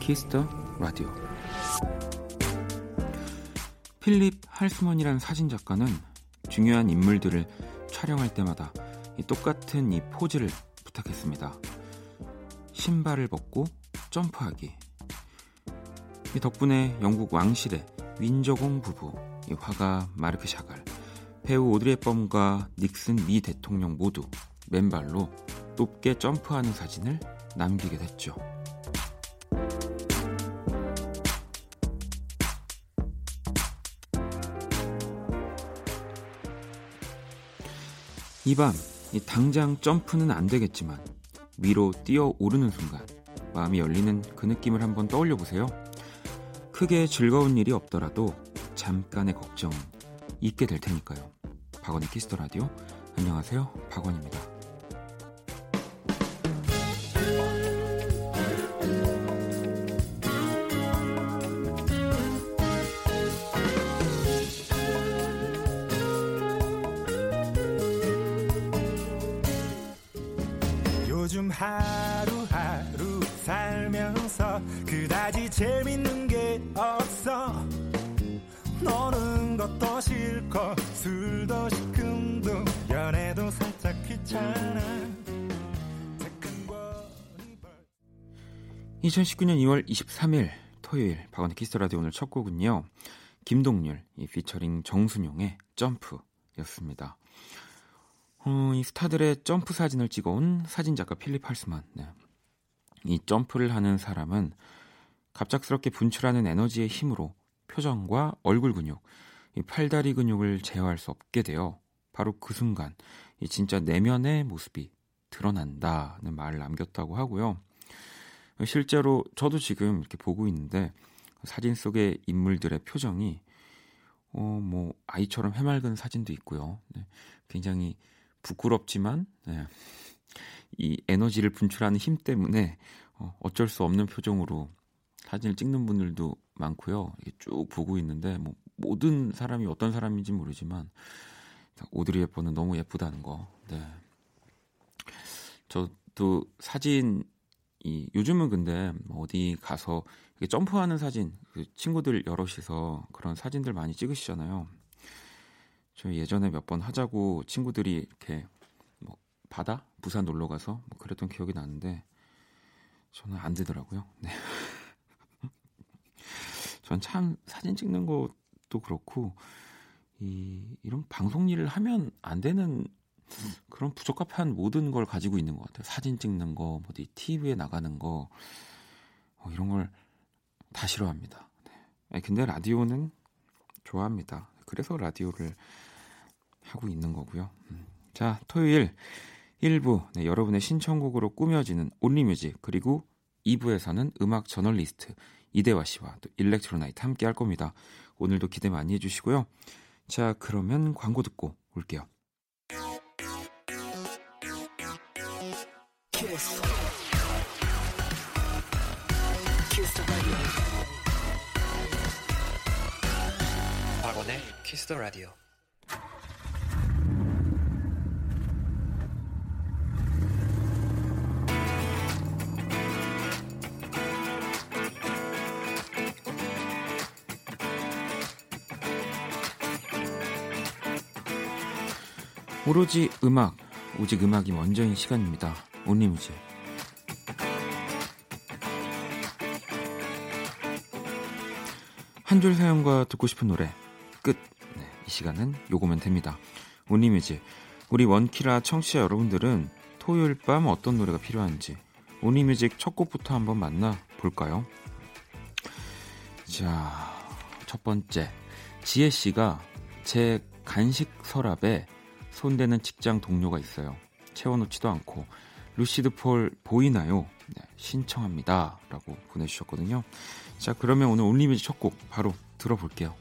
키스터 라디오. 필립 할스먼이라는 사진작가는 중요한 인물들을 촬영할 때마다 똑같은 이 포즈를 부탁했습니다. 신발을 벗고 점프하기. 이 덕분에 영국 왕실의 윈저공 부부, 이 화가 마르크 샤갈, 배우 오드리 헵번과 닉슨 미 대통령 모두 맨발로 높게 점프하는 사진을 남기게 됐죠. 이 밤, 당장 점프는 안 되겠지만 위로 뛰어오르는 순간 마음이 열리는 그 느낌을 한번 떠올려 보세요. 크게 즐거운 일이 없더라도 잠깐의 걱정은 잊게 될 테니까요. 박원의 키스더 라디오. 안녕하세요, 박원입니다. 2019년 2월 23일 토요일 박원의 키스라디오. 오늘 첫 곡은요, 김동률 피처링 정순용의 점프였습니다. 이 스타들의 점프 사진을 찍어온 사진작가 필립 할스먼. 네. 이 점프를 하는 사람은 갑작스럽게 분출하는 에너지의 힘으로 표정과 얼굴 근육, 이 팔다리 근육을 제어할 수 없게 되어 바로 그 순간 이 진짜 내면의 모습이 드러난다는 말을 남겼다고 하고요. 실제로 저도 지금 이렇게 보고 있는데 사진 속의 인물들의 표정이 뭐 아이처럼 해맑은 사진도 있고요. 네. 굉장히 부끄럽지만 네. 이 에너지를 분출하는 힘 때문에 어쩔 수 없는 표정으로 사진을 찍는 분들도 많고요. 쭉 보고 있는데 뭐 모든 사람이 어떤 사람인지 모르지만 오드리 헵번은 너무 예쁘다는 거. 네. 저도 사진 요즘은 근데 어디 가서 점프하는 사진, 친구들 여럿이서 그런 사진들 많이 찍으시잖아요. 저 예전에 몇 번 하자고 친구들이 이렇게 뭐 바다? 부산 놀러 가서 뭐 그랬던 기억이 나는데 저는 안 되더라고요. 네. 전 참 사진 찍는 것도 그렇고 이런 방송 일을 하면 안 되는 그런 부적합한 모든 걸 가지고 있는 것 같아요. 사진 찍는 거, 어디 TV에 나가는 거, 이런 걸 다 싫어합니다. 네. 근데 라디오는 좋아합니다. 그래서 라디오를 하고 있는 거고요. 자, 토요일 1부, 네, 여러분의 신청곡으로 꾸며지는 온리뮤직, 그리고 2부에서는 음악 저널리스트 이대화 씨와 또 일렉트로나이트 함께 할 겁니다. 오늘도 기대 많이 해주시고요. 자, 그러면 광고 듣고 올게요. 키스. 키스 더 라디오. 박원의 키스 더 라디오. 오로지 음악, 오직 음악이 먼저인 시간입니다. 온리뮤직. 한 줄 사연과 듣고 싶은 노래 끝. 네, 이 시간은 요거면 됩니다. 온리뮤직. 우리 원키라 청취자 여러분들은 토요일 밤 어떤 노래가 필요한지 온리뮤직 첫 곡부터 한번 만나볼까요? 자, 첫 번째, 지혜씨가 제 간식 서랍에 손대는 직장 동료가 있어요. 채워놓지도 않고 루시드 폴 보이나요? 네, 신청합니다 라고 보내주셨거든요. 자, 그러면 오늘 온리뮤직 첫 곡 바로 들어볼게요.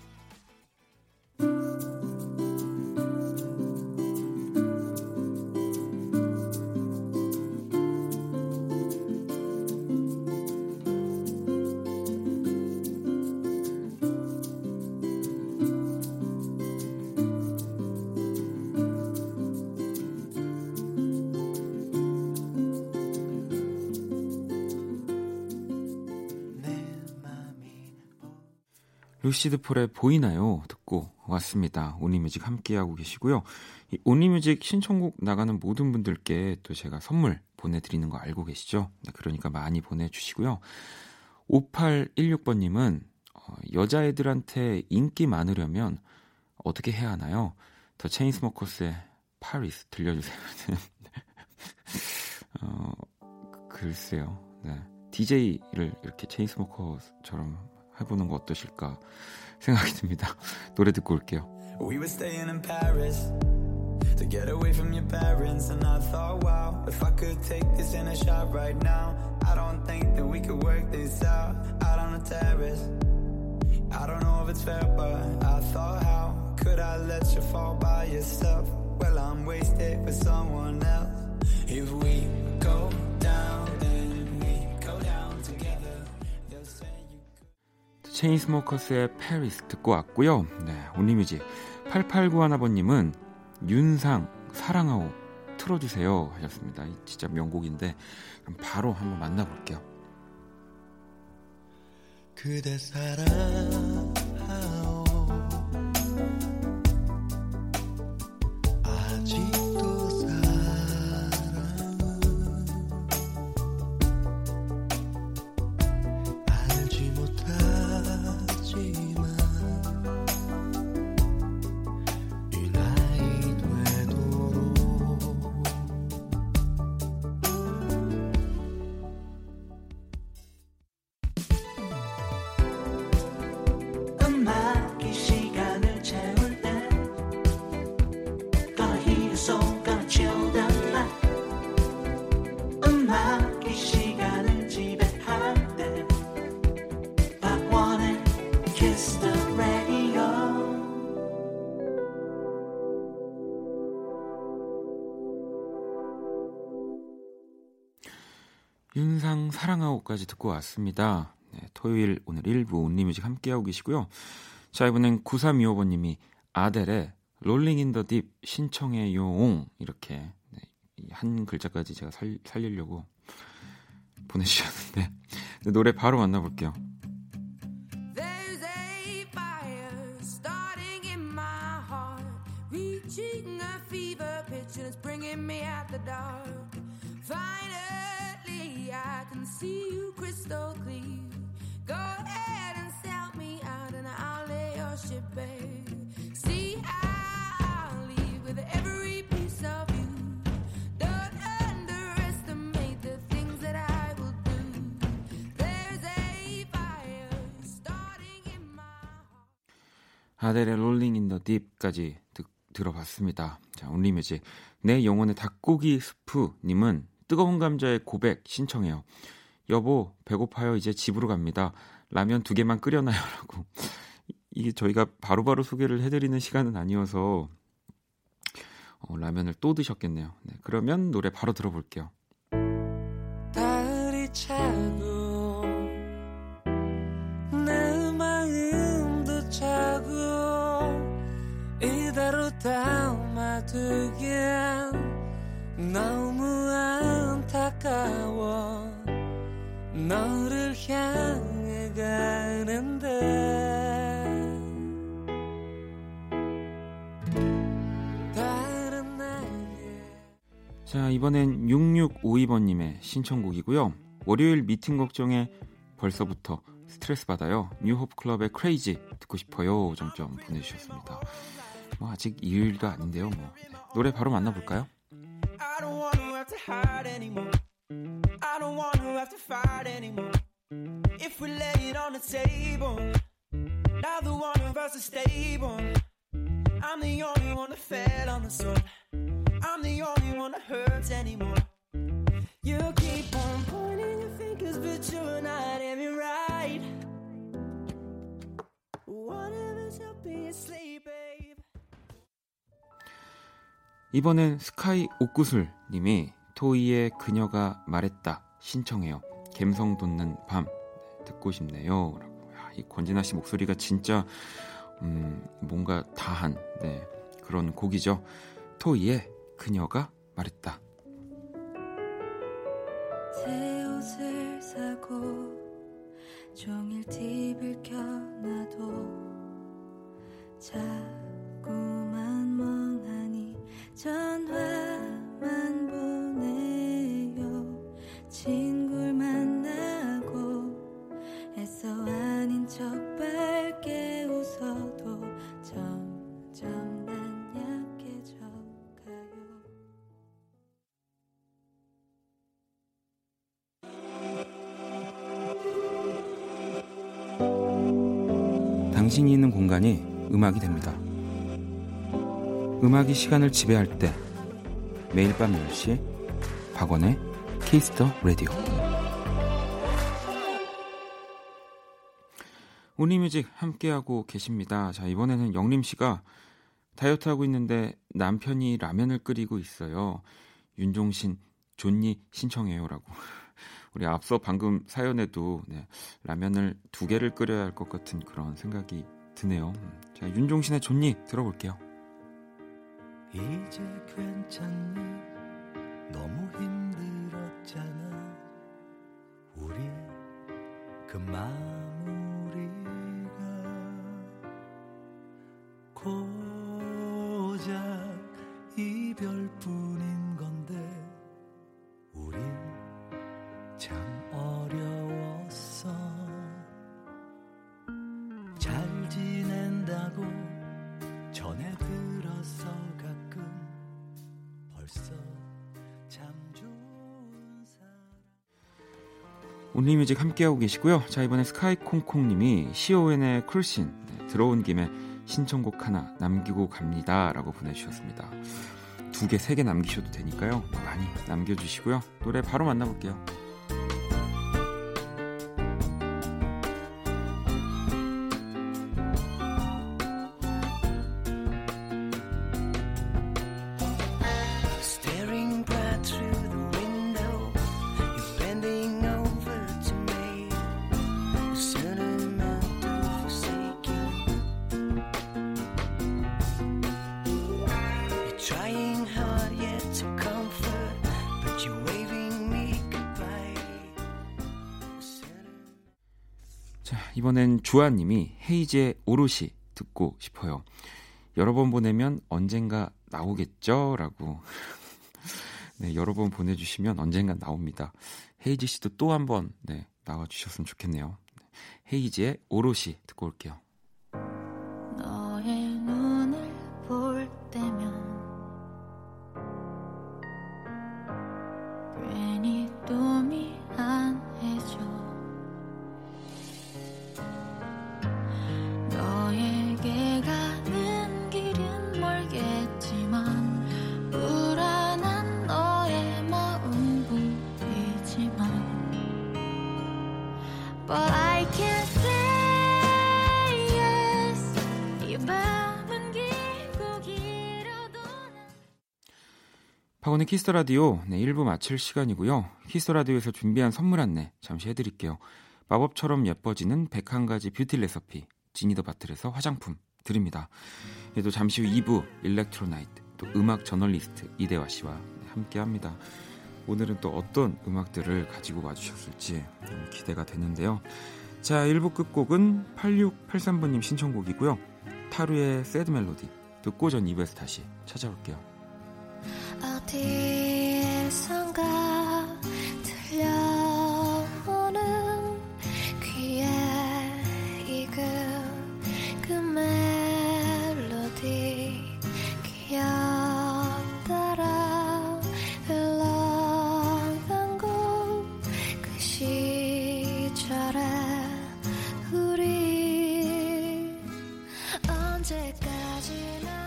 루시드 폴의 보이나요? 듣고 왔습니다. 온리뮤직 함께하고 계시고요. 이 온리뮤직 신청곡 나가는 모든 분들께 또 제가 선물 보내드리는 거 알고 계시죠? 그러니까 많이 보내주시고요. 5816번님은 여자애들한테 인기 많으려면 어떻게 해야 하나요? 더 체인스모커스의 파리스 들려주세요. 글쎄요. 네. DJ를 이렇게 체인스모커스처럼 해보는 거 어떠실까 생각이 듭니다. 노래 듣고 올게요. We were staying in Paris to get away from your parents and I thought wow if I could take this in a shot right now I don't think that we could work this out out on the terrace I don't know if it's fair but I thought how could I let you fall by yourself well I'm wasted with someone else if we go down then we go down together they'll say you could 체인스모커스의 Paris 듣고 왔고요. 네, 온리뮤직 8891번님은 윤상 사랑하오 틀어주세요 하셨습니다. 진짜 명곡인데 그럼 바로 한번 만나볼게요. 그대 사랑하오 아직도 사랑은 알지 못하지 윤상 사랑하고까지 듣고 왔습니다. 네, 토요일 오늘 1부 온리뮤직 함께하고 계시고요. 자, 이번엔 9325번님이 아델의 롤링 인 더 딥 신청해용 이렇게 네, 한 글자까지 제가 살리려고 보내주셨는데 네, 노래 바로 만나볼게요. See you crystal clear. Go ahead and sell me out and I'll lay your shit bare. See I'll leave with every piece of you. Don't underestimate the things that I will do. There's a fire starting in my heart. 아델의 Rolling in the Deep까지 들어봤습니다. 자, 온리뮤직 내 영혼의 닭고기 스프님은 뜨거운 감자의 고백 신청해요. 여보 배고파요. 이제 집으로 갑니다. 라면 2개만 끓여놔요. 라고. 이게 저희가 바로바로 소개를 해드리는 시간은 아니어서 라면을 또 드셨겠네요. 네, 그러면 노래 바로 들어볼게요. 달이 차고 내 마음도 차고 이대로 담아두게 너무 안타까워 너를 향해 가는데 다른 나의 자 이번엔 6652번님의 신청곡이고요. 월요일 미팅 걱정에 벌써부터 스트레스 받아요. 뉴홉클럽의 크레이지 듣고 싶어요. 점점 보내주셨습니다. 뭐 아직 일도 아닌데요. 뭐 노래 바로 만나볼까요? I don't want to have to hide anymore. I don't want to have to fight anymore. If we lay it on the table, neither one of us is stable. I'm the only one that fell on the sword. I'm the only one that hurts anymore. You keep on pointing your fingers, but you're not even right. One of us will be asleep, babe. 이번엔 스카이 옥구슬님이 토이의 그녀가 말했다 신청해요. 감성 돋는 밤 듣고 싶네요. 야, 이 권진아 씨 목소리가 진짜 뭔가 다한 네, 그런 곡이죠. 토이의 그녀가 말했다. 새 옷을 사고 종일 TV를 켜놔도 자꾸만 멍하니 전화만 보내요. 친구를 만나고 애써 아닌 척 밝게 웃어도 점점 난 약해져 가요. 당신이 있는 공간이 음악이 됩니다. 음악이 시간을 지배할 때 매일 밤 10시 박원의 키스 더 라디오. 온리뮤직 함께하고 계십니다. 자, 이번에는 영림씨가 다이어트하고 있는데 남편이 라면을 끓이고 있어요. 윤종신 존니 신청해요 라고. 우리 앞서 방금 사연에도 라면을 2개를 끓여야 할 것 같은 그런 생각이 드네요. 자, 윤종신의 존니 들어볼게요. 이제 괜찮니? 너무 힘들었잖아. 우리 그 마무리가 고작 이별뿐인 건데 우린 참 어려웠어. 잘 지낸다고 전해 들었어. 가끔 벌써 참 좋은 사람. 온리뮤직 함께하고 계시고요. 자, 이번에 스카이콩콩님이 CON의 쿨신 들어온 김에 신청곡 하나 남기고 갑니다 라고 보내주셨습니다. 2개 3개 남기셔도 되니까요, 많이 남겨주시고요. 노래 바로 만나볼게요. 이번엔 주아님이 헤이즈의 오롯이 듣고 싶어요. 여러 번 보내면 언젠가 나오겠죠? 라고. 네, 여러 번 보내주시면 언젠가 나옵니다. 헤이즈 씨도 또 한 번 나와주셨으면 좋겠네요. 헤이즈의 오롯이 듣고 올게요. 너의 눈을 볼 때면 괜히 또 미안해져. 박원의 키스더라디오, 네, 1부 마칠 시간이고요. 키스더라디오에서 준비한 선물 안내 잠시 해드릴게요. 마법처럼 예뻐지는 101가지 뷰티 레시피 지니더 바틀에서 화장품 드립니다. 또 잠시 후 2부 일렉트로나이트, 또 음악 저널리스트 이대화 씨와 함께합니다. 오늘은 또 어떤 음악들을 가지고 와주셨을지 너무 기대가 되는데요. 자, 1부 끝곡은 8683번님 신청곡이고요. 타루의 새드 멜로디 듣고 전 2부에서 다시 찾아올게요. 어디에선가 들려오는 귀에 익은 그 멜로디 기억 따라 흘러간 곳 그 시절에 우리 언제까지나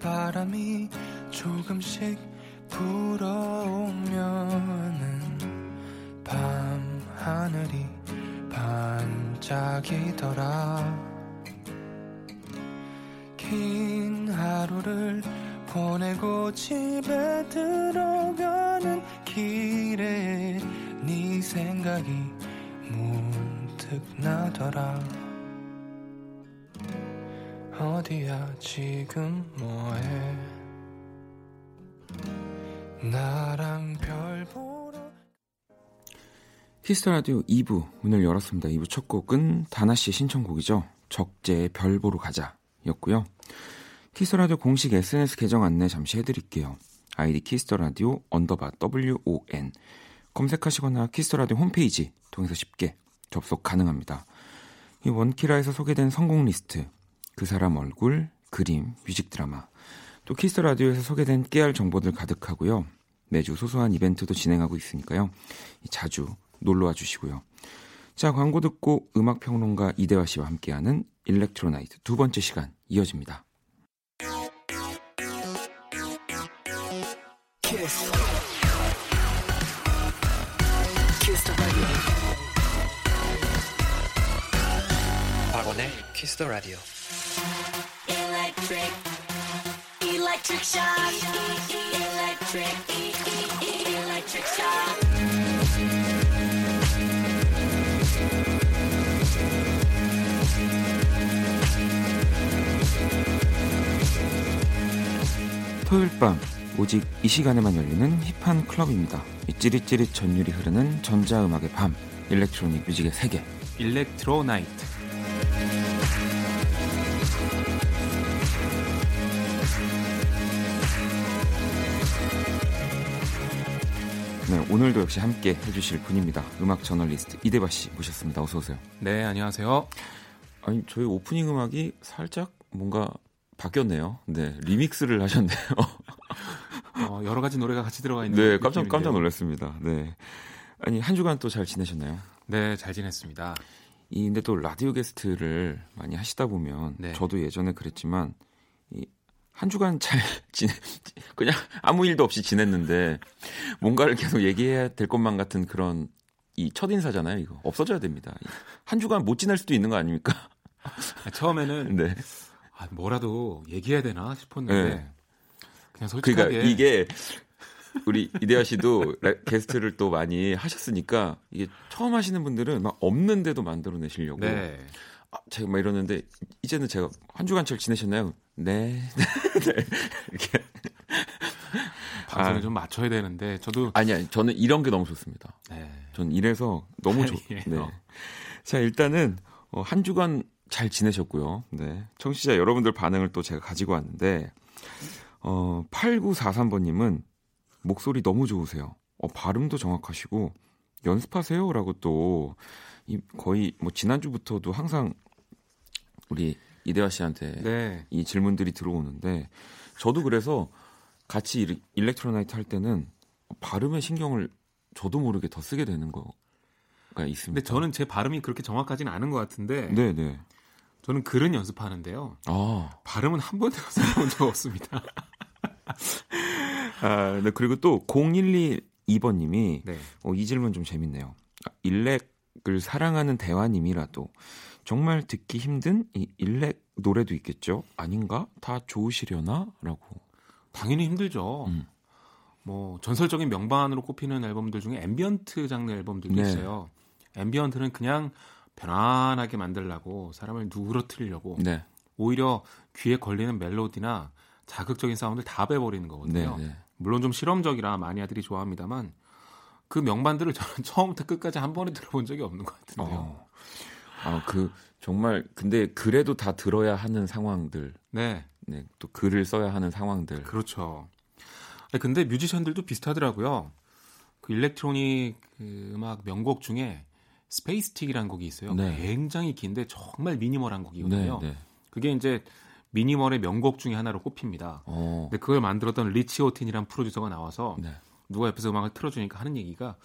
바람이 조금씩 불어오면은 밤하늘이 반짝이더라. 긴 하루를 보내고 집에 들어가는 길에 네 생각이 문득 나더라. 어디야 지금 뭐해 나랑 별 보러. 키스터라디오 2부 문을 열었습니다. 2부 첫 곡은 다나씨의 신청곡이죠. 적재의 별 보러 가자 였고요. 키스터라디오 공식 SNS 계정 안내 잠시 해드릴게요. 아이디 키스터라디오 _ WON 검색하시거나 키스터라디오 홈페이지 통해서 쉽게 접속 가능합니다. 이 원키라에서 소개된 성공 리스트, 그 사람 얼굴, 그림, 뮤직 드라마, 또 키스터라디오에서 소개된 깨알 정보들 가득하고요. 매주 소소한 이벤트도 진행하고 있으니까요. 자주 놀러와 주시고요. 자, 광고 듣고 음악평론가 이대화 씨와 함께하는 일렉트로나이트 두 번째 시간 이어집니다. Kiss. Kiss the radio. 박원의 Kiss the radio. Electric, electric shock. Electric, electric shock. 토요일 밤. 오직 이 시간에만 열리는 힙한 클럽입니다. 이 찌릿찌릿 전율이 흐르는 전자음악의 밤, 일렉트로닉 뮤직의 세계, 일렉트로 나이트. 네, 오늘도 역시 함께 해주실 분입니다. 음악 저널리스트 이대화 씨 모셨습니다. 어서 오세요. 네, 안녕하세요. 아니, 저희 오프닝 음악이 살짝 뭔가 바뀌었네요. 네, 리믹스를 하셨네요. 여러 가지 노래가 같이 들어가 있는. 네, 깜짝 놀랐습니다. 네, 아니 한 주간 또 잘 지내셨나요? 네, 잘 지냈습니다. 근데 또 라디오 게스트를 많이 하시다 보면, 네. 저도 예전에 그랬지만 한 주간 잘 지내, 그냥 아무 일도 없이 지냈는데 뭔가를 계속 얘기해야 될 것만 같은 그런 이 첫 인사잖아요. 이거 없어져야 됩니다. 한 주간 못 지낼 수도 있는 거 아닙니까? 처음에는 네. 뭐라도 얘기해야 되나 싶었는데. 네. 그냥 솔직하게. 그러니까 이게 우리 이대화 씨도 게스트를 또 많이 하셨으니까 이게 처음 하시는 분들은 막 없는데도 만들어내시려고. 네. 제가 막 이러는데 이제는 제가 한 주간 잘 지내셨나요? 네. 네. 이렇게. 방송에 좀 맞춰야 되는데 저도. 아니 저는 이런 게 너무 좋습니다. 네. 저는 이래서 너무 좋아요. 네. 자, 일단은 한 주간 잘 지내셨고요. 네. 청취자 여러분들 반응을 또 제가 가지고 왔는데 8943번님은 목소리 너무 좋으세요. 발음도 정확하시고 연습하세요라고 또 거의 뭐 지난주부터도 항상 우리 이대화 씨한테 네. 이 질문들이 들어오는데 저도 그래서 같이 일렉트로나이트 할 때는 발음에 신경을 저도 모르게 더 쓰게 되는 거가 있습니다. 근데 저는 제 발음이 그렇게 정확하진 않은 것 같은데. 네네. 저는 글은 연습하는데요. 발음은 한 번도 써본 적 없습니다. 네, 그리고 또 0112번님이 네. 이 질문 좀 재밌네요. 일렉을 사랑하는 대화님이라도 정말 듣기 힘든 이 일렉 노래도 있겠죠? 아닌가? 다 좋으시려나? 라고. 당연히 힘들죠. 뭐 전설적인 명반으로 꼽히는 앨범들 중에 앰비언트 장르 앨범들도 네. 있어요. 앰비언트는 그냥 편안하게 만들려고 사람을 누그러뜨리려고 네. 오히려 귀에 걸리는 멜로디나 자극적인 사운드를 다 빼버리는 거거든요. 네, 네. 물론 좀 실험적이라 마니아들이 좋아합니다만 그 명반들을 저는 처음부터 끝까지 한 번에 들어본 적이 없는 것 같은데요. 정말 근데 그래도 다 들어야 하는 상황들. 네. 네, 또 글을 써야 하는 상황들. 그렇죠. 근데 뮤지션들도 비슷하더라고요. 그 일렉트로닉 음악 명곡 중에 스페이스틱이라는 곡이 있어요. 네. 굉장히 긴데 정말 미니멀한 곡이거든요. 네, 네. 그게 이제 미니멀의 명곡 중에 하나로 꼽힙니다. 근데 그걸 만들었던 리치 오틴이라는 프로듀서가 나와서 네. 누가 옆에서 음악을 틀어주니까 하는 얘기가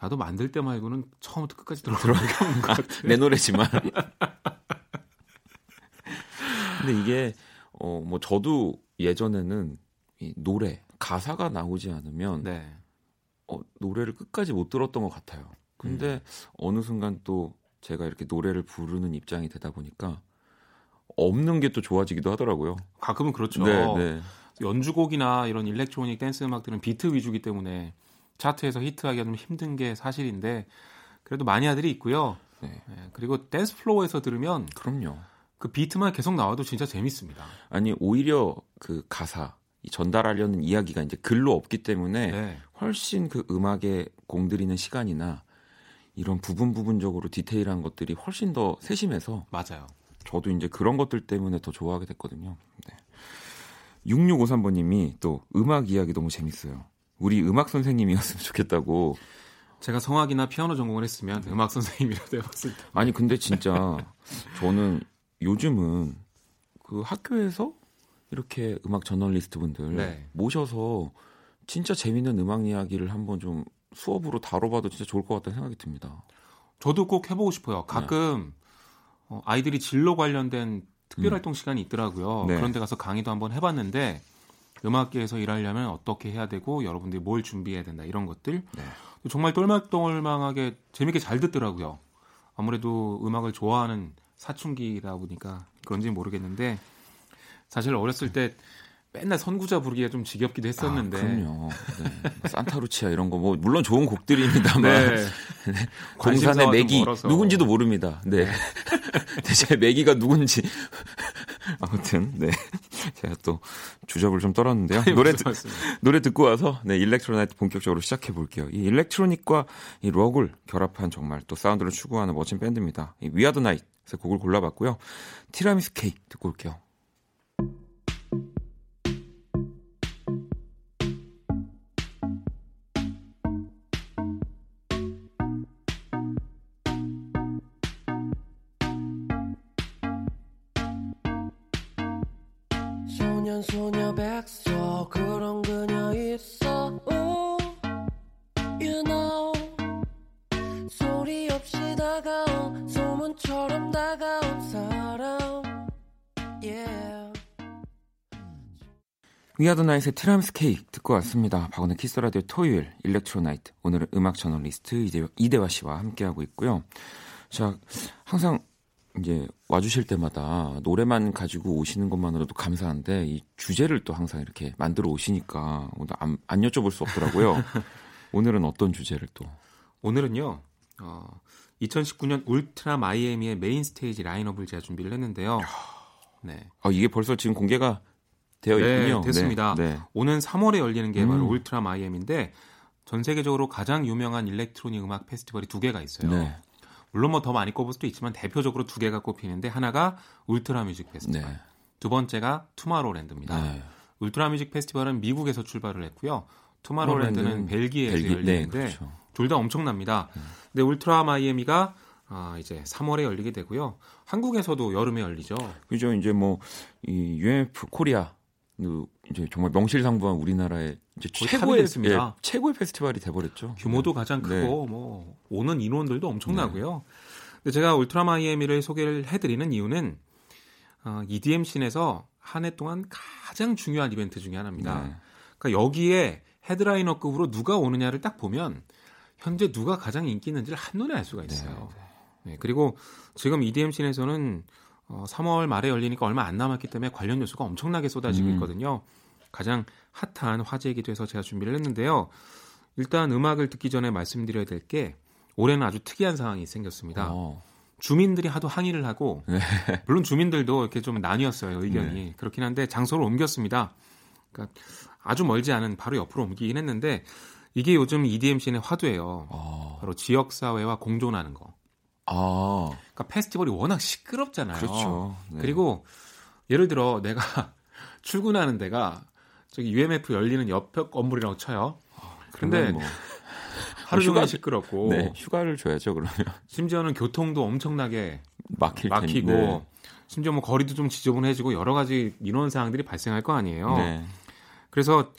나도 만들 때 말고는 처음부터 끝까지 들어가게 없는 것 같아요. 내 노래지만. 근데 이게 뭐 저도 예전에는 이 노래 가사가 나오지 않으면 네. 노래를 끝까지 못 들었던 것 같아요. 근데 어느 순간 또 제가 이렇게 노래를 부르는 입장이 되다 보니까 없는 게 또 좋아지기도 하더라고요. 가끔은 그렇죠. 네, 네. 연주곡이나 이런 일렉트로닉 댄스 음악들은 비트 위주기 때문에 차트에서 히트하기가 좀 힘든 게 사실인데 그래도 마니아들이 있고요. 네. 네. 그리고 댄스 플로어에서 들으면 그럼요. 그 비트만 계속 나와도 진짜 재밌습니다. 아니 오히려 그 가사 전달하려는 이야기가 이제 글로 없기 때문에 네. 훨씬 그 음악에 공들이는 시간이나 이런 부분적으로 디테일한 것들이 훨씬 더 세심해서 맞아요. 저도 이제 그런 것들 때문에 더 좋아하게 됐거든요. 네. 6653번님이 또 음악 이야기 너무 재밌어요. 우리 음악 선생님이었으면 좋겠다고. 제가 성악이나 피아노 전공을 했으면 네. 음악 선생님이라도 해봤을 텐데. 아니 근데 진짜 저는 요즘은 그 학교에서 이렇게 음악 저널리스트 분들 네. 모셔서 진짜 재밌는 음악 이야기를 한번 좀 수업으로 다뤄봐도 진짜 좋을 것 같다는 생각이 듭니다. 저도 꼭 해보고 싶어요. 가끔 네. 아이들이 진로 관련된 특별활동 시간이 있더라고요. 네. 그런 데 가서 강의도 한번 해봤는데 음악계에서 일하려면 어떻게 해야 되고 여러분들이 뭘 준비해야 된다 이런 것들 네. 정말 똘망똘망하게 재밌게 잘 듣더라고요. 아무래도 음악을 좋아하는 사춘기다 보니까 그런지 모르겠는데 사실 어렸을 때 맨날 선구자 부르기가 좀 지겹기도 했었는데. 아, 그럼요. 네. 산타루치아 이런 거 뭐 물론 좋은 곡들입니다만 네. 공산의 매기 누군지도 모릅니다. 네. 대체 매기가 누군지 아무튼 네 제가 또 주접을 좀 떨었는데요. 아니, 노래 듣고 와서 네 일렉트로나이트 본격적으로 시작해 볼게요. 이 일렉트로닉과 이 록을 결합한 정말 또 사운드를 추구하는 멋진 밴드입니다. 이 We Are The Night에서 곡을 골라봤고요. 티라미수 케이크 듣고 올게요. 소녀 백서 그런 그녀 있어 Ooh, you know 소리 없이 다가온 소문처럼 다가온 사람 yeah. We Are The Night의 티라미수 케이크 듣고 왔습니다. 박원의 키스라디오 토요일 일렉트로나이트 오늘은 음악 저널리스트 이대화 씨와 함께하고 있고요. 자 항상 이제 와주실 때마다 노래만 가지고 오시는 것만으로도 감사한데 이 주제를 또 항상 이렇게 만들어 오시니까 안 여쭤볼 수 없더라고요. 오늘은 어떤 주제를 또? 오늘은요. 2019년 울트라 마이애미의 메인 스테이지 라인업을 제가 준비를 했는데요. 네. 아, 이게 벌써 지금 공개가 되어 있군요. 네, 됐습니다. 네, 네. 오는 3월에 열리는 게 바로 울트라 마이애미인데 전 세계적으로 가장 유명한 일렉트로닉 음악 페스티벌이 두 개가 있어요. 네. 물론 뭐 더 많이 꼽을 수도 있지만 대표적으로 두 개가 꼽히는데 하나가 울트라 뮤직 페스티벌, 네. 두 번째가 투마로랜드입니다. 네. 울트라 뮤직 페스티벌은 미국에서 출발을 했고요. 투마로랜드는 벨기에에서 열리는데 네, 그렇죠. 둘 다 엄청납니다. 근데 울트라 마이애미가 이제 3월에 열리게 되고요. 한국에서도 여름에 열리죠. 그죠. 이제 뭐 이 UMF 코리아 이제 정말 명실상부한 우리나라의 이제 최고의 페스티벌이 돼버렸죠. 규모도 네. 가장 크고 네. 뭐 오는 인원들도 엄청나고요. 네. 근데 제가 울트라 마이애미를 소개를 해드리는 이유는 EDM 씬에서 한 해 동안 가장 중요한 이벤트 중에 하나입니다. 네. 그러니까 여기에 헤드라이너급으로 누가 오느냐를 딱 보면 현재 누가 가장 인기 있는지를 한눈에 알 수가 있어요. 네. 네. 그리고 지금 EDM 씬에서는 3월 말에 열리니까 얼마 안 남았기 때문에 관련 요소가 엄청나게 쏟아지고 있거든요. 가장 핫한 화제이기도 해서 제가 준비를 했는데요. 일단 음악을 듣기 전에 말씀드려야 될 게 올해는 아주 특이한 상황이 생겼습니다. 오. 주민들이 하도 항의를 하고 네. 물론 주민들도 이렇게 좀 나뉘었어요. 의견이. 네. 그렇긴 한데 장소를 옮겼습니다. 그러니까 아주 멀지 않은 바로 옆으로 옮기긴 했는데 이게 요즘 EDM 씬의 화두예요. 오. 바로 지역사회와 공존하는 거. 아, 그러니까 페스티벌이 워낙 시끄럽잖아요. 그렇죠. 네. 그리고 예를 들어 내가 출근하는 데가 저기 UMF 열리는 옆에 건물이라고 쳐요. 그런데 뭐. 하루 종일 시끄럽고 네, 휴가를 줘야죠 그러면. 심지어는 교통도 엄청나게 막히고 네. 심지어 뭐 거리도 좀 지저분해지고 여러 가지 민원 사항들이 발생할 거 아니에요. 네. 그래서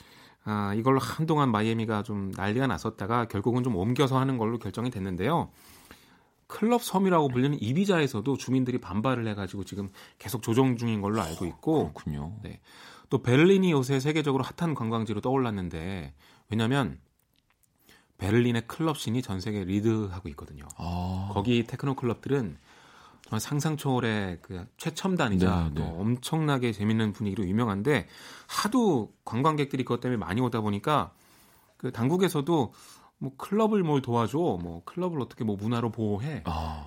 이걸로 한동안 마이애미가 좀 난리가 났었다가 결국은 좀 옮겨서 하는 걸로 결정이 됐는데요. 클럽 섬이라고 불리는 이비자에서도 주민들이 반발을 해가지고 지금 계속 조정 중인 걸로 알고 있고 그렇군요. 네. 또 베를린이 요새 세계적으로 핫한 관광지로 떠올랐는데 왜냐하면 베를린의 클럽 씬이 전 세계 리드하고 있거든요. 아. 거기 테크노 클럽들은 상상 초월의 그 최첨단이자 네, 네. 엄청나게 재밌는 분위기로 유명한데 하도 관광객들이 그것 때문에 많이 오다 보니까 그 당국에서도 뭐 클럽을 뭘 도와줘, 뭐 클럽을 어떻게 뭐 문화로 보호해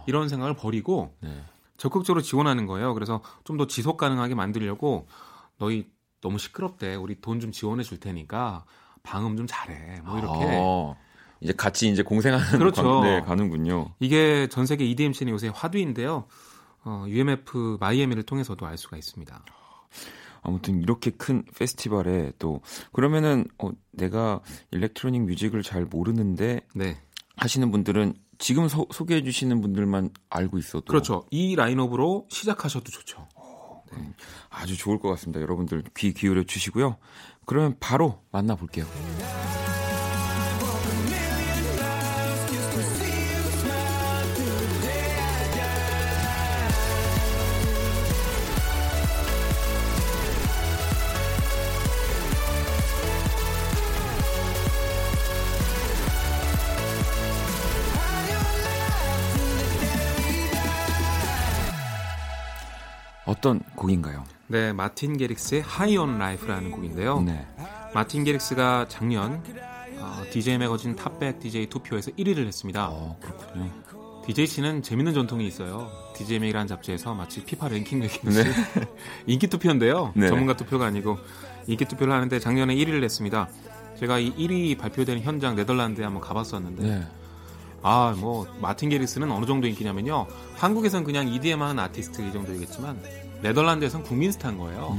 이런 생각을 버리고 네. 적극적으로 지원하는 거예요. 그래서 좀 더 지속 가능하게 만들려고 너희 너무 시끄럽대. 우리 돈 좀 지원해 줄 테니까 방음 좀 잘해. 뭐 이렇게. 이제 같이 이제 공생하는 그렇죠. 네, 가는군요. 이게 전 세계 EDMC는 요새 화두인데요. UMF 마이애미를 통해서도 알 수가 있습니다. 아무튼 이렇게 큰 페스티벌에 또 그러면은 내가 일렉트로닉 뮤직을 잘 모르는데 네. 하시는 분들은 지금 소개해 주시는 분들만 알고 있어도 그렇죠. 이 라인업으로 시작하셔도 좋죠. 네. 아주 좋을 것 같습니다. 여러분들 귀 기울여 주시고요. 그러면 바로 만나볼게요. 어떤 곡인가요? 네, 마틴 게릭스의 하이 온 라이프라는 곡인데요. 네. 마틴 게릭스가 작년 DJ 매거진 탑100 DJ 투표에서 1위를 했습니다. 그렇군요. DJC는 재밌는 전통이 있어요. DJM이라는 잡지에서 마치 피파 랭킹 얘기듯이 네. 인기 투표인데요. 네. 전문가 투표가 아니고 인기 투표를 하는데 작년에 1위를 했습니다. 제가 이 1위 발표된 현장 네덜란드에 한번 가봤었는데 네. 마틴 게릭스는 어느 정도 인기냐면요. 한국에선 그냥 EDM 하는 아티스트 이 정도이겠지만 네덜란드에선 국민스타인 거예요.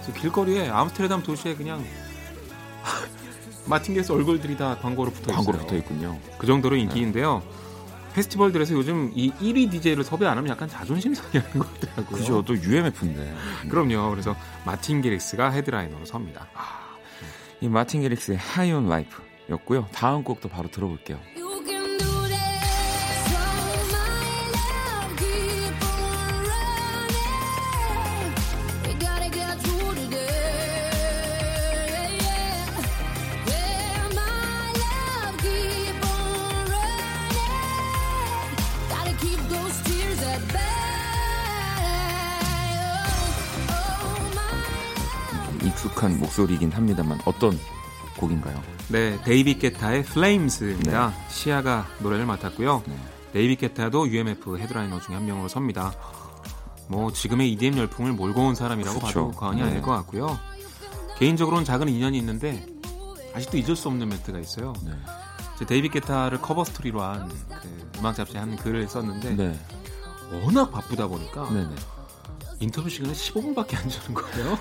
그래서 길거리에 암스테르담 도시에 그냥 마틴 게릭스 얼굴들이 다 광고로 붙어있어요. 광고로 붙어있군요. 그 정도로 인기인데요. 네. 페스티벌들에서 요즘 이 1위 DJ를 섭외 안 하면 약간 자존심 상해하는 것 같더라고요. 그죠. 또 UMF인데. 그럼요. 그래서 마틴 게릭스가 헤드라이너로 섭니다. 이 마틴 게릭스의 하이 온 라이프였고요. 다음 곡도 바로 들어볼게요. 익숙한 목소리이긴 합니다만 어떤 곡인가요? 네, 데이빗 게타의 Flames입니다. 네. 시아가 노래를 맡았고요. 네. 데이빗 게타도 UMF 헤드라이너 중에 한 명으로 섭니다. 뭐 지금의 EDM 열풍을 몰고 온 사람이라고 그렇죠. 봐도 과언이 네. 아닐 것 같고요. 개인적으로는 작은 인연이 있는데 아직도 잊을 수 없는 멘트가 있어요. 네. 데이빗 게타를 커버 스토리로 한 그 음악 잡지에 한 글을 썼는데 네. 워낙 바쁘다 보니까 네. 인터뷰 시간에 15분밖에 안 주는 거예요.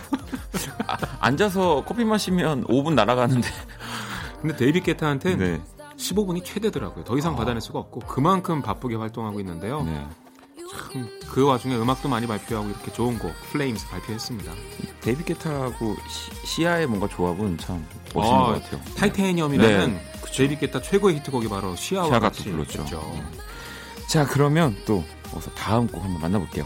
앉아서 커피 마시면 5분 날아가는데. 근데 데이빗 게타한테 네. 15분이 최대더라고요. 더 이상 받아낼 수가 없고 그만큼 바쁘게 활동하고 있는데요. 네. 참 그 와중에 음악도 많이 발표하고 이렇게 좋은 곡 플레임스 발표했습니다. 데이빗 게타하고 시아의 뭔가 조합은 참 멋있는 것 같아요. 타이타니엄이라는 네. 그렇죠. 데이빗 게타 최고의 히트곡이 바로 시아와 같이 불렀죠. 네. 자 그러면 또 어서 다음 곡 한번 만나볼게요.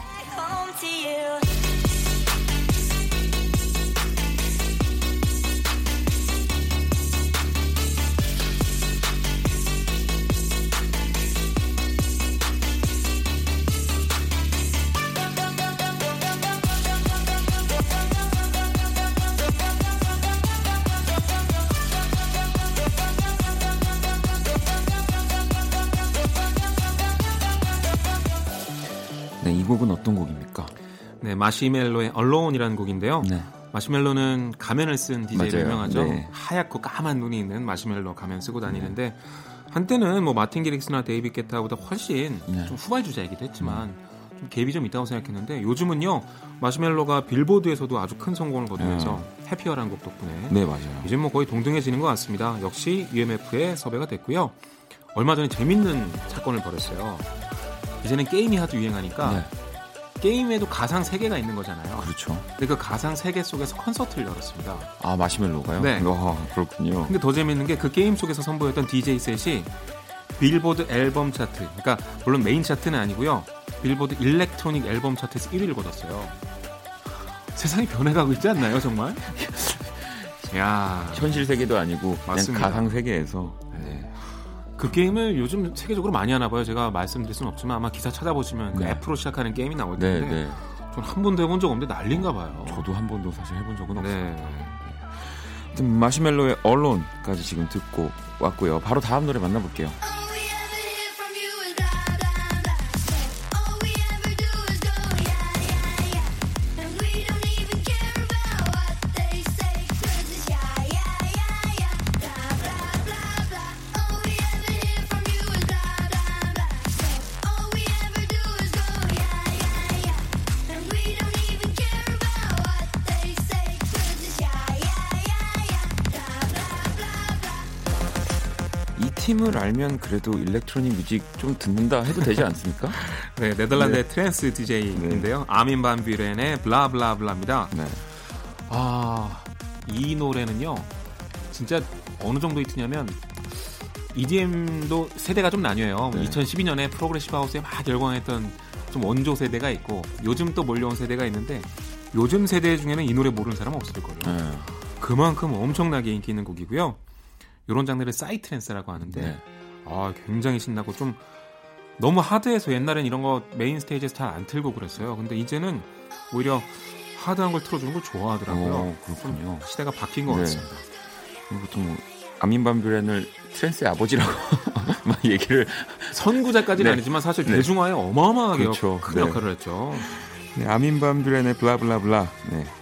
마시멜로의 Alone이라는 곡인데요. 네. 마시멜로는 가면을 쓴 DJ로 유명하죠. 네. 하얗고 까만 눈이 있는 마시멜로 가면 쓰고 다니는데 네. 한때는 뭐 마틴 게릭스나 데이빗 게타보다 훨씬 네. 좀 후발 주자이기도 했지만 좀 갭이 좀 있다고 생각했는데 요즘은요. 마시멜로가 빌보드에서도 아주 큰 성공을 거두면서 해피어라는 곡 덕분에 네, 맞아요. 이제 뭐 거의 동등해지는 것 같습니다. 역시 UMF에 섭외가 됐고요. 얼마 전에 재밌는 사건을 벌였어요. 이제는 게임이 하도 유행하니까 네. 게임에도 가상 세계가 있는 거잖아요. 그렇죠. 근데 그 가상 세계 속에서 콘서트를 열었습니다. 아, 마시멜로가요? 네. 그렇군요. 근데 더 재밌는 게 그 게임 속에서 선보였던 DJ 셋이 빌보드 앨범 차트, 그러니까 물론 메인 차트는 아니고요. 빌보드 일렉트로닉 앨범 차트에서 1위를 거뒀어요. 세상이 변해가고 있지 않나요, 정말? 야, 현실 세계도 아니고 맞습니다. 그냥 가상 세계에서. 네. 그 게임을 요즘 세계적으로 많이 하나 봐요. 제가 말씀드릴 수는 없지만 아마 기사 찾아보시면 그 F로 시작하는 게임이 나올 텐데 전 한 번도 해본 적 없는데 난리인가 봐요. 저도 한 번도 사실 해본 적은 없습니다. 마시멜로의 언론까지 지금 듣고 왔고요. 바로 다음 노래 만나볼게요. 팀을 알면 그래도 일렉트로닉 뮤직 좀 듣는다 해도 되지 않습니까? 네, 네덜란드의 트랜스 DJ인데요. 아민 반 뷰렌의 블라블라블라입니다. 네. 아, 이 노래는요. 진짜 어느 정도 히트냐면 EDM도 세대가 좀 나뉘어요. 네. 2012년에 프로그레시브 하우스에 막 열광했던 좀 원조 세대가 있고 요즘 또 몰려온 세대가 있는데 요즘 세대 중에는 이 노래 모르는 사람 없을 거예요. 네. 그만큼 엄청나게 인기 있는 곡이고요. 이런 장르를 사이트랜스라고 하는데 아, 굉장히 신나고 좀 너무 하드해서 옛날엔 이런 거 메인 스테이지에서 잘 안 틀고 그랬어요. 근데 이제는 오히려 하드한 걸 틀어주는 걸 좋아하더라고요. 그렇군요. 시대가 바뀐 것 같습니다. 보통 뭐 아민반 뷰렌을 트랜스의 아버지라고 막 얘기를 선구자까지는 아니지만 사실 대중화에 어마어마하게 큰 역할을 했죠. 네, 아민반 뷰렌의 블라블라블라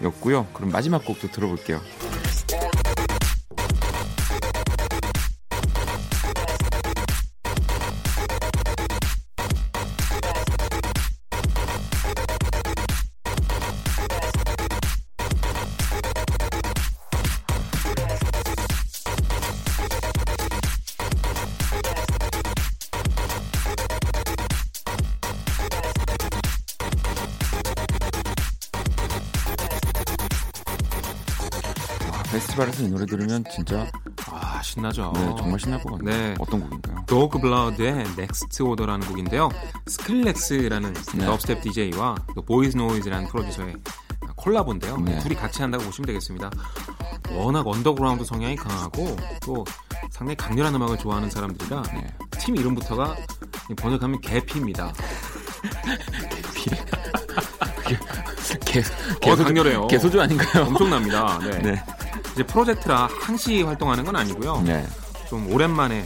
였고요. 그럼 마지막 곡도 들어볼게요. 페스티벌에서 이 노래 들으면 진짜 아, 신나죠. 네, 정말 신날 것 같아요. 네. 어떤 곡인가요? 도그 블러드의 넥스트 오더라는 곡인데요. 스킬렉스라는 럽스텝 DJ와 또 보이즈 노이즈라는 프로듀서의 콜라보인데요. 둘이 같이 한다고 보시면 되겠습니다. 워낙 언더그라운드 성향이 강하고 또 상당히 강렬한 음악을 좋아하는 사람들이라 팀 이름부터가 번역하면 개피입니다. 개피 강렬해요. 개소주 아닌가요? 엄청납니다. 네. 네. 이제 프로젝트라 항시 활동하는 건 아니고요. 좀 오랜만에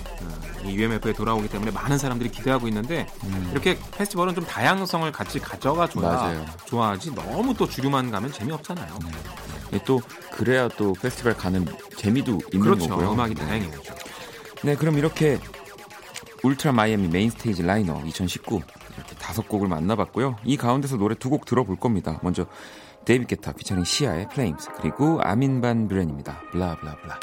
이 UMF에 돌아오기 때문에 많은 사람들이 기대하고 있는데 이렇게 페스티벌은 좀 다양성을 같이 가져가줘야 좋아하지 너무 또 주류만 가면 재미없잖아요. 또 그래야 또 페스티벌 가는 재미도 있는 거고요. 음악이 다양해야죠. 네, 그럼 이렇게 울트라 마이애미 메인 스테이지 라인업 2019 이렇게 5곡을 만나봤고요. 이 가운데서 노래 2곡 들어볼 겁니다. 먼저 데이빗 게타 피처링 시아의 플레임스, 그리고 아민 반 뷰렌입니다. 블라블라블라.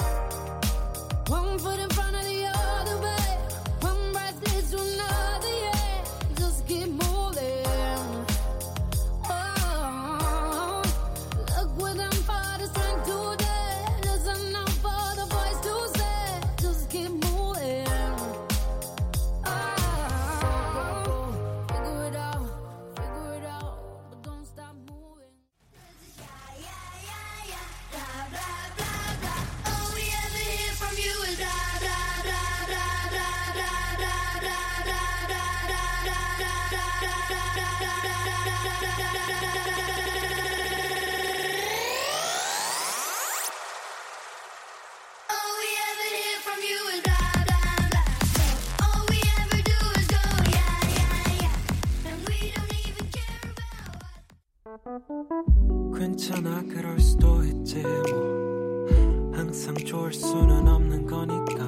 괜찮아, 그럴 수도 있지 뭐. 항상 좋을 수는 없는 거니까.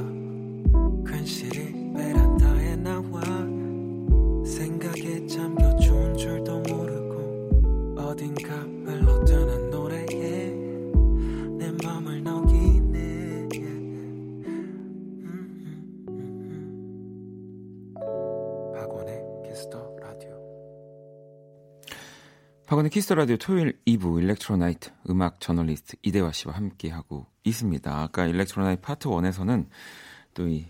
괜시리 베란다에 나와 생각에 잠겨 좋은 줄도 모르고 어딘가 흘러드는 노래에 내 맘을 녹이네. 박원의 키스더 라디오. 박원의 키스 라디오 토요일 2부 일렉트로나이트 음악 저널리스트 이대화 씨와 함께하고 있습니다. 아까 일렉트로나이트 파트 1에서는 또 이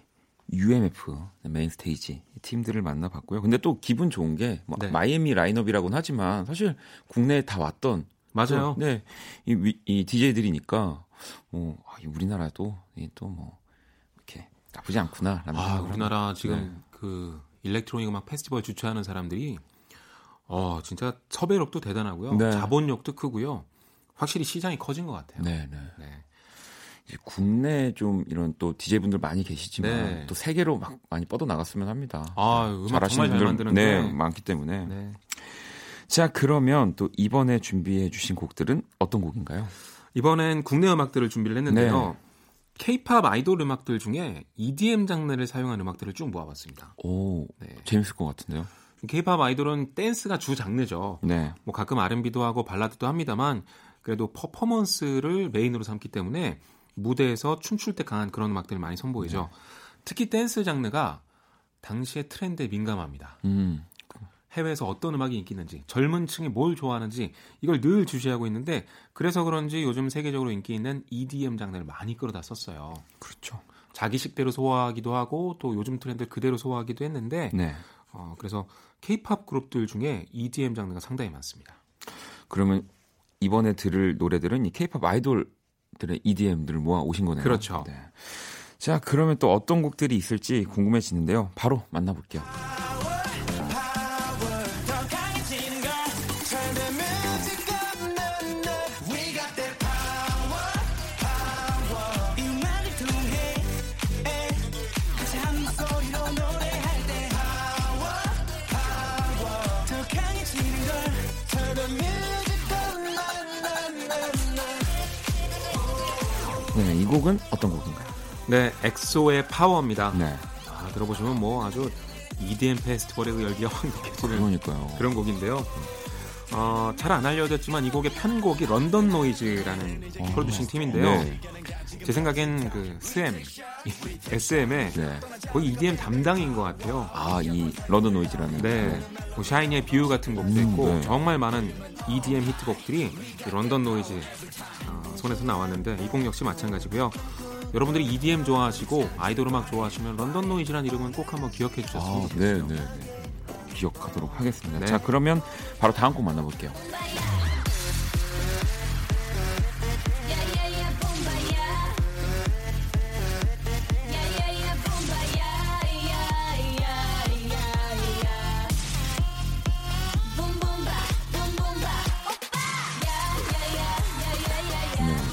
UMF 메인 스테이지 팀들을 만나봤고요. 근데 또 기분 좋은 게 마이애미 라인업이라고는 하지만 사실 국내에 다 왔던 이 DJ들이니까 우리나라도 또 뭐 이렇게 나쁘지 않구나. 아, 우리나라 지금 그 일렉트로닉 음악 페스티벌 주최하는 사람들이 진짜 섭외력도 대단하고요. 네. 자본력도 크고요. 확실히 시장이 커진 것 같아요. 네, 네. 네. 이제 국내 좀 이런 또 DJ분들 많이 계시지만 네. 또 세계로 막 많이 뻗어 나갔으면 합니다. 아, 음악 정말 잘 만드는 네, 많기 때문에. 네. 자, 그러면 또 이번에 준비해 주신 곡들은 어떤 곡인가요? 이번엔 국내 음악들을 준비를 했는데요. 네. K-팝 아이돌 음악들 중에 EDM 장르를 사용한 음악들을 쭉 모아봤습니다. 오, 네. 재밌을 것 같은데요. K-팝 아이돌은 댄스가 주 장르죠. 네. 뭐 가끔 R&B도 하고 발라드도 합니다만 그래도 퍼포먼스를 메인으로 삼기 때문에 무대에서 춤출 때 강한 그런 음악들을 많이 선보이죠. 네. 특히 댄스 장르가 당시의 트렌드에 민감합니다. 해외에서 어떤 음악이 인기 있는지, 젊은 층이 뭘 좋아하는지 이걸 늘 주시하고 있는데 그래서 그런지 요즘 세계적으로 인기 있는 EDM 장르를 많이 끌어다 썼어요. 그렇죠. 자기식대로 소화하기도 하고 또 요즘 트렌드 그대로 소화하기도 했는데 네. 그래서 K-POP 그룹들 중에 EDM 장르가 상당히 많습니다. 그러면 이번에 들을 노래들은 이 K-POP 아이돌들의 EDM들을 모아 오신 거네요. 그렇죠. 네. 자, 그러면 또 어떤 곡들이 있을지 궁금해지는데요. 바로 만나볼게요. 네, 이 곡은 어떤 곡인가요? 네, 엑소의 파워입니다. 네. 아, 들어보시면 뭐 아주 EDM 페스티벌의 그 열기가 확 느껴지는 그러니까요. 그런 곡인데요. 잘 안 알려졌지만 이 곡의 편곡이 런던 노이즈라는 프로듀싱 팀인데요. 네. 제 생각엔 그 SM의 네. 거의 EDM 담당인 것 같아요. 아, 이 런던 노이즈라는. 네. 뭐 샤이니의 비유 같은 곡도 있고 네. 정말 많은 EDM 히트곡들이 그 런던 노이즈 손에서 나왔는데 이 곡 역시 마찬가지고요. 여러분들이 EDM 좋아하시고 아이돌 음악 좋아하시면 런던 노이즈란 이름은 꼭 한번 기억해 주셨으면 좋겠어요. 네, 네, 네. 기억하도록 하겠습니다. 네. 자, 그러면 바로 다음 곡 만나볼게요.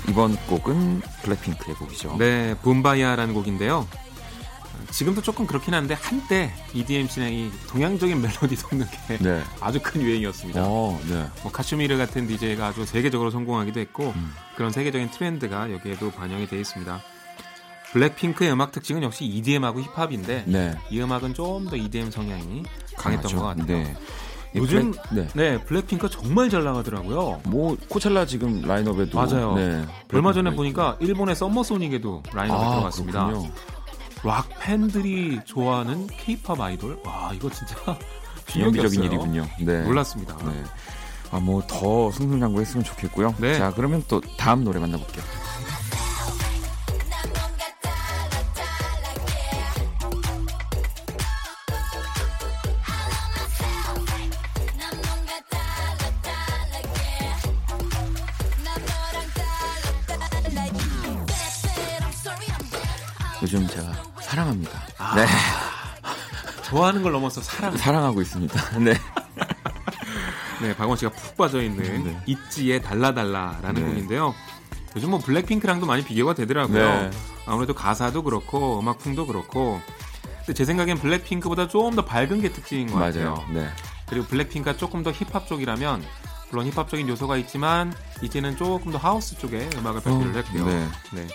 이번 곡은 블랙핑크의 곡이죠. 네, 붐바야라는 곡인데요. 지금도 조금 그렇긴 한데 한때 EDM 씬에 동양적인 멜로디 섞는 게 네. 아주 큰 유행이었습니다. 네. 뭐 카슈미르 같은 DJ가 아주 세계적으로 성공하기도 했고 그런 세계적인 트렌드가 여기에도 반영이 되어 있습니다. 블랙핑크의 음악 특징은 역시 EDM하고 힙합인데 네. 이 음악은 좀 더 EDM 성향이 강했던 것 같아요. 네. 요즘 블랙핑크가 정말 잘 나가더라고요. 뭐 코첼라 지금 라인업에도 맞아요. 네, 얼마 전에 보니까 일본의 썸머소닉에도 라인업에 들어갔습니다. 그렇군요. 락 팬들이 좋아하는 K-팝 아이돌? 와, 이거 진짜 비현기적인 일이군요. 네. 몰랐습니다. 네. 아, 뭐 더 승승장구했으면 좋겠고요. 네. 자, 그러면 또 다음 노래 만나볼게요. 요즘 제가 사랑합니다. 아, 네. 좋아하는 걸 넘어서 사랑하고 있습니다. 네. 네, 박원 씨가 푹 빠져있는 네. 있지의 달라달라라는 네. 곡인데요. 요즘 뭐 블랙핑크랑도 많이 비교가 되더라고요. 네. 아무래도 가사도 그렇고 음악풍도 그렇고. 근데 제 생각엔 블랙핑크보다 좀 더 밝은 게 특징인 것 같아요. 맞아요. 네. 그리고 블랙핑크가 조금 더 힙합 쪽이라면 물론 힙합적인 요소가 있지만 이제는 조금 더 하우스 쪽에 음악을 발표를 했고요. 네. 네.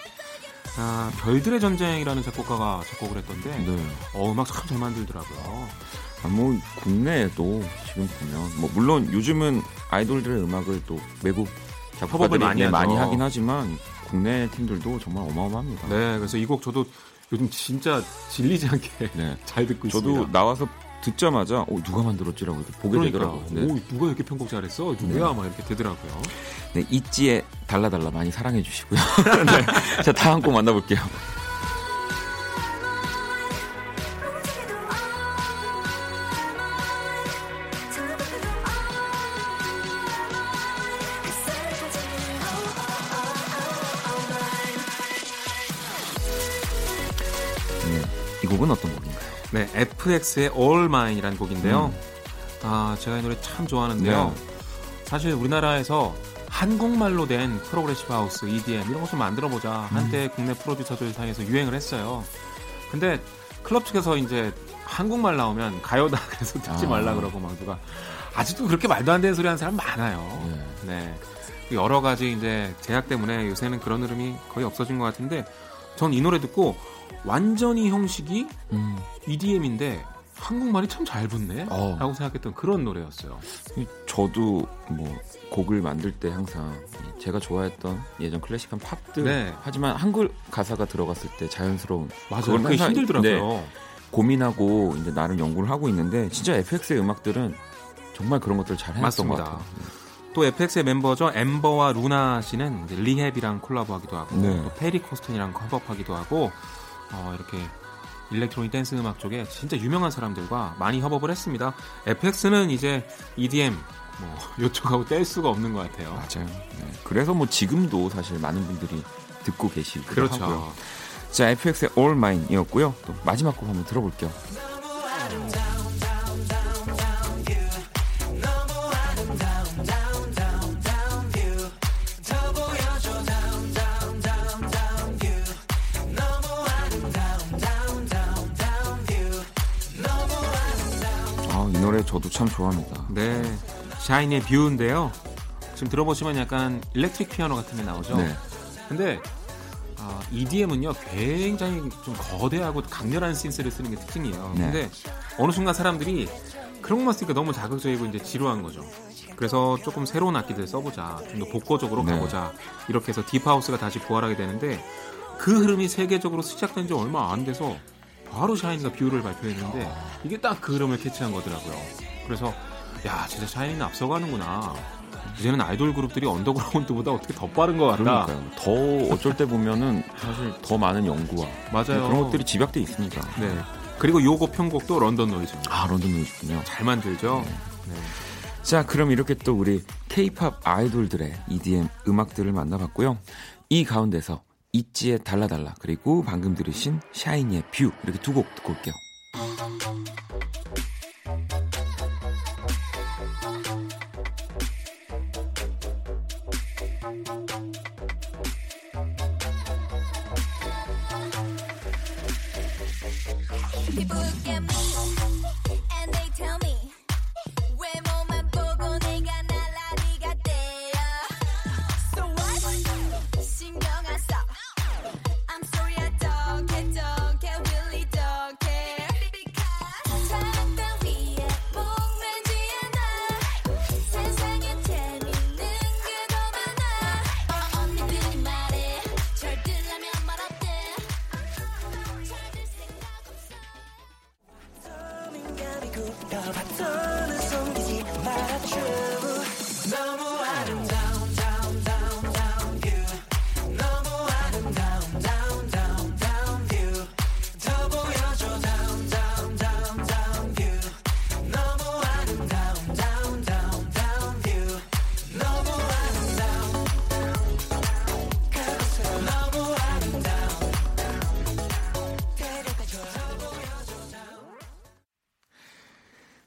아, 별들의 전쟁이라는 작곡가가 작곡을 했던데 네. 음악 참 잘 만들더라고요. 아, 뭐 국내에도 지금 보면 뭐 물론 요즘은 아이돌들의 음악을 또 외국 작곡가들이 많이 하긴 하지만 국내 팀들도 정말 어마어마합니다. 네, 그래서 이 곡 저도 요즘 진짜 질리지 않게 네. 잘 듣고 있습니다. 저도 나와서 듣자마자 누가 만들었지라고 보게 되더라고요. 네. 누가 이렇게 편곡 잘했어? 누구야? 네. 막 이렇게 되더라고요. 네, 있지의 달라달라 많이 사랑해 주시고요. 네. 자, 다음 곡 만나볼게요. 곡은 어떤 곡인가요? 네, FX의 All Mine이라는 곡인데요. 아, 제가 이 노래 참 좋아하는데요. 네. 사실 우리나라에서 한국말로 된 프로그레시브 하우스, EDM 이런 것 좀 만들어보자 한때 국내 프로듀서들 사이에서 유행을 했어요. 근데 클럽 측에서 이제 한국말 나오면 가요다 그래서 듣지 말라 그러고 막 누가 아직도 그렇게 말도 안 되는 소리 하는 사람 많아요. 네. 네. 여러 가지 이제 제약 때문에 요새는 그런 흐름이 거의 없어진 것 같은데 전 이 노래 듣고 완전히 형식이 EDM인데 한국말이 참 잘 붙네 라고 생각했던 그런 노래였어요. 저도 뭐 곡을 만들 때 항상 제가 좋아했던 예전 클래식한 팝들 네. 하지만 한글 가사가 들어갔을 때 자연스러운 그걸 그게 힘들더라고요. 네, 고민하고 이제 나름 연구를 하고 있는데 진짜 FX의 음악들은 정말 그런 것들을 잘 해놨던 것 같아요. 또 FX의 멤버죠. 엠버와 루나 씨는 이제 리헵이랑 콜라보하기도 하고 네. 또 페리 코스틴이랑 협업하기도 하고 이렇게 일렉트로닉 댄스 음악 쪽에 진짜 유명한 사람들과 많이 협업을 했습니다. FX는 이제 EDM 뭐 요쪽하고 뗄 수가 없는 것 같아요. 맞아요. 네. 그래서 뭐 지금도 사실 많은 분들이 듣고 계시기도 그렇죠. 하고요. 자, FX의 All Mine이었고요. 또 마지막 곡 한번 들어볼게요. 저도 참 좋아합니다. 네, 샤인의 뷰인데요. 지금 들어보시면 약간 일렉트릭 피아노 같은 게 나오죠. 네. 근데 EDM은요 굉장히 좀 거대하고 강렬한 신스를 쓰는 게 특징이에요. 네. 근데 어느 순간 사람들이 그런 것만 쓰니까 너무 자극적이고 이제 지루한 거죠. 그래서 조금 새로운 악기들 써보자, 좀 더 복고적으로 네. 가보자 이렇게 해서 딥하우스가 다시 부활하게 되는데 그 흐름이 세계적으로 시작된 지 얼마 안 돼서 바로 샤인과 뷰를 발표했는데 이게 딱 그 흐름을 캐치한 거더라고요. 그래서 야 진짜 샤인은 앞서가는구나. 이제는 아이돌 그룹들이 언더그라운드보다 어떻게 더 빠른 것 같다. 그러니까요. 더 어쩔 때 보면은 사실 더 많은 연구와 맞아요. 그런 것들이 집약돼 있으니까. 네. 그리고 요거 편곡도 런던 노이즈. 아 런던 노이즈군요. 잘 만들죠. 네. 네. 자 그럼 이렇게 또 우리 K-팝 아이돌들의 EDM 음악들을 만나봤고요. 이 가운데서 있지의 달라달라 그리고 방금 들으신 샤이니의 뷰 이렇게 두 곡 듣고 올게요.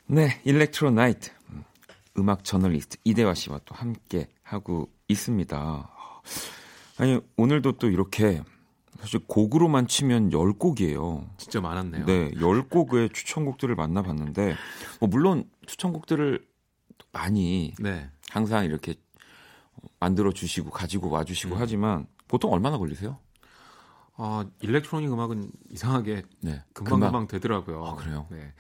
네, 일렉트로 나이트 음악 저널리스트 이대화 씨와 또 함께 하고 있습니다. 아니 오늘도 또 이렇게 사실 곡으로만 치면 10곡이에요. 진짜 많았네요. 네, 10곡의 추천곡들을 만나봤는데 뭐 물론 추천곡들을 많이 네. 항상 이렇게 만들어주시고 가지고 와주시고 하지만 보통 얼마나 걸리세요? 일렉트로닉 음악은 이상하게 네, 금방 되더라고요. 아, 그래요? 네.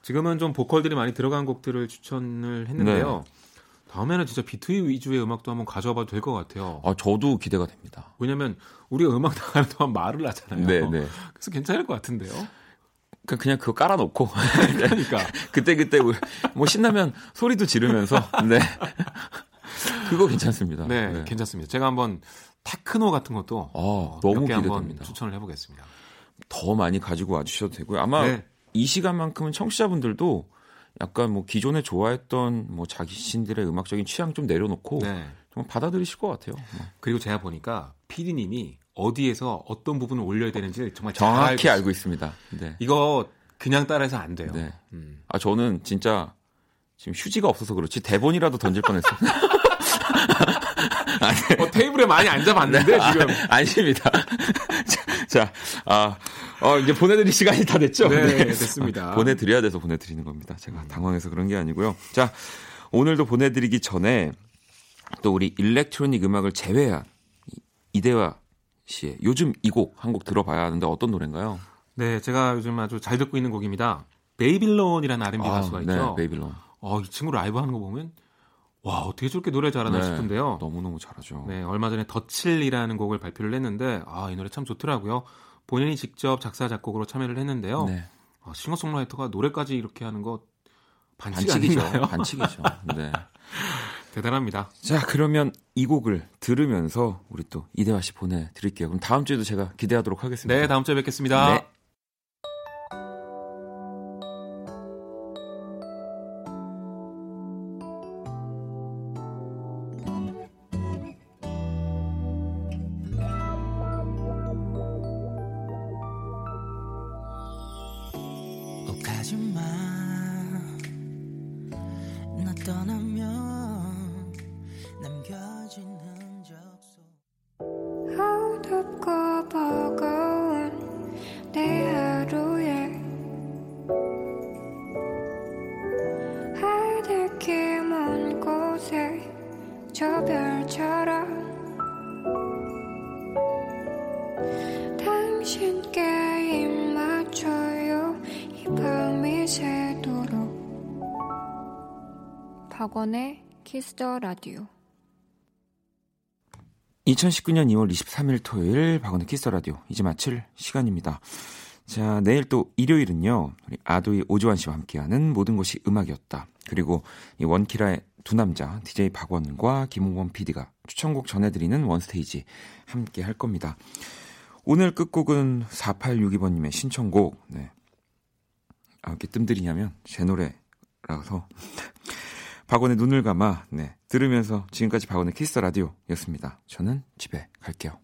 지금은 좀 보컬들이 많이 들어간 곡들을 추천을 했는데요. 네. 다음에는 진짜 비트 위주의 음악도 한번 가져와봐도 될 것 같아요. 아, 저도 기대가 됩니다. 왜냐하면 우리가 음악 나가는 동안 말을 하잖아요. 네, 네. 그래서 괜찮을 것 같은데요. 그냥 그거 깔아놓고 그러니까 그때 뭐 신나면 소리도 지르면서 네 그거 괜찮습니다. 네, 네, 괜찮습니다. 제가 한번 테크노 같은 것도 너무 기대됩니다. 추천을 해보겠습니다. 더 많이 가지고 와주셔도 되고요. 아마. 네. 이 시간만큼은 청취자분들도 약간 뭐 기존에 좋아했던 뭐 자신들의 음악적인 취향 좀 내려놓고 네. 정말 받아들이실 것 같아요. 그리고 제가 보니까 PD님이 어디에서 어떤 부분을 올려야 되는지 정말 정확히 알고 있습니다. 네. 이거 그냥 따라해서 안 돼요. 네. 아 저는 진짜 지금 휴지가 없어서 그렇지 대본이라도 던질 뻔했어요. 테이블에 많이 앉아봤는데 지금 아닙니다. 자, 이제 보내드릴 시간이 다 됐죠? 네, 됐습니다. 보내드려야 돼서 보내드리는 겁니다. 제가 당황해서 그런 게 아니고요. 자, 오늘도 보내드리기 전에 또 우리 일렉트로닉 음악을 제외한 이대화 씨의 요즘 이 곡 한 곡 들어봐야 하는데 어떤 노래인가요? 네, 제가 요즘 아주 잘 듣고 있는 곡입니다. 베이빌런이라는 R&B 가수가 있죠. 네, 베이빌런. 이 친구 라이브 하는 거 보면 와, 어떻게 저렇게 노래 잘하나 싶은데요. 너무너무 잘하죠. 네, 얼마 전에 더칠이라는 곡을 발표를 했는데 이 노래 참 좋더라고요. 본인이 직접 작사 작곡으로 참여를 했는데요. 네. 싱어송라이터가 노래까지 이렇게 하는 거 반칙이죠. 반칙이죠. 네. 대단합니다. 자, 그러면 이 곡을 들으면서 우리 또 이대화 씨 보내드릴게요. 그럼 다음 주에도 제가 기대하도록 하겠습니다. 네, 다음 주에 뵙겠습니다. 네. 박원의 키스더 라디오. 2019년 2월 23일 토요일 박원의 키스더 라디오 이제 마칠 시간입니다. 자, 내일 또 일요일은요. 우리 아도이 오주환 씨와 함께하는 모든 것이 음악이었다. 그리고 이 원키라의 두 남자 DJ 박원과 김홍원 PD가 추천곡 전해드리는 원스테이지 함께 할 겁니다. 오늘 끝곡은 4862번님의 신청곡. 네. 왜 이렇게 뜸들이냐면 제 노래라서. 박원의 눈을 감아. 네, 들으면서 지금까지 박원의 키스 라디오였습니다. 저는 집에 갈게요.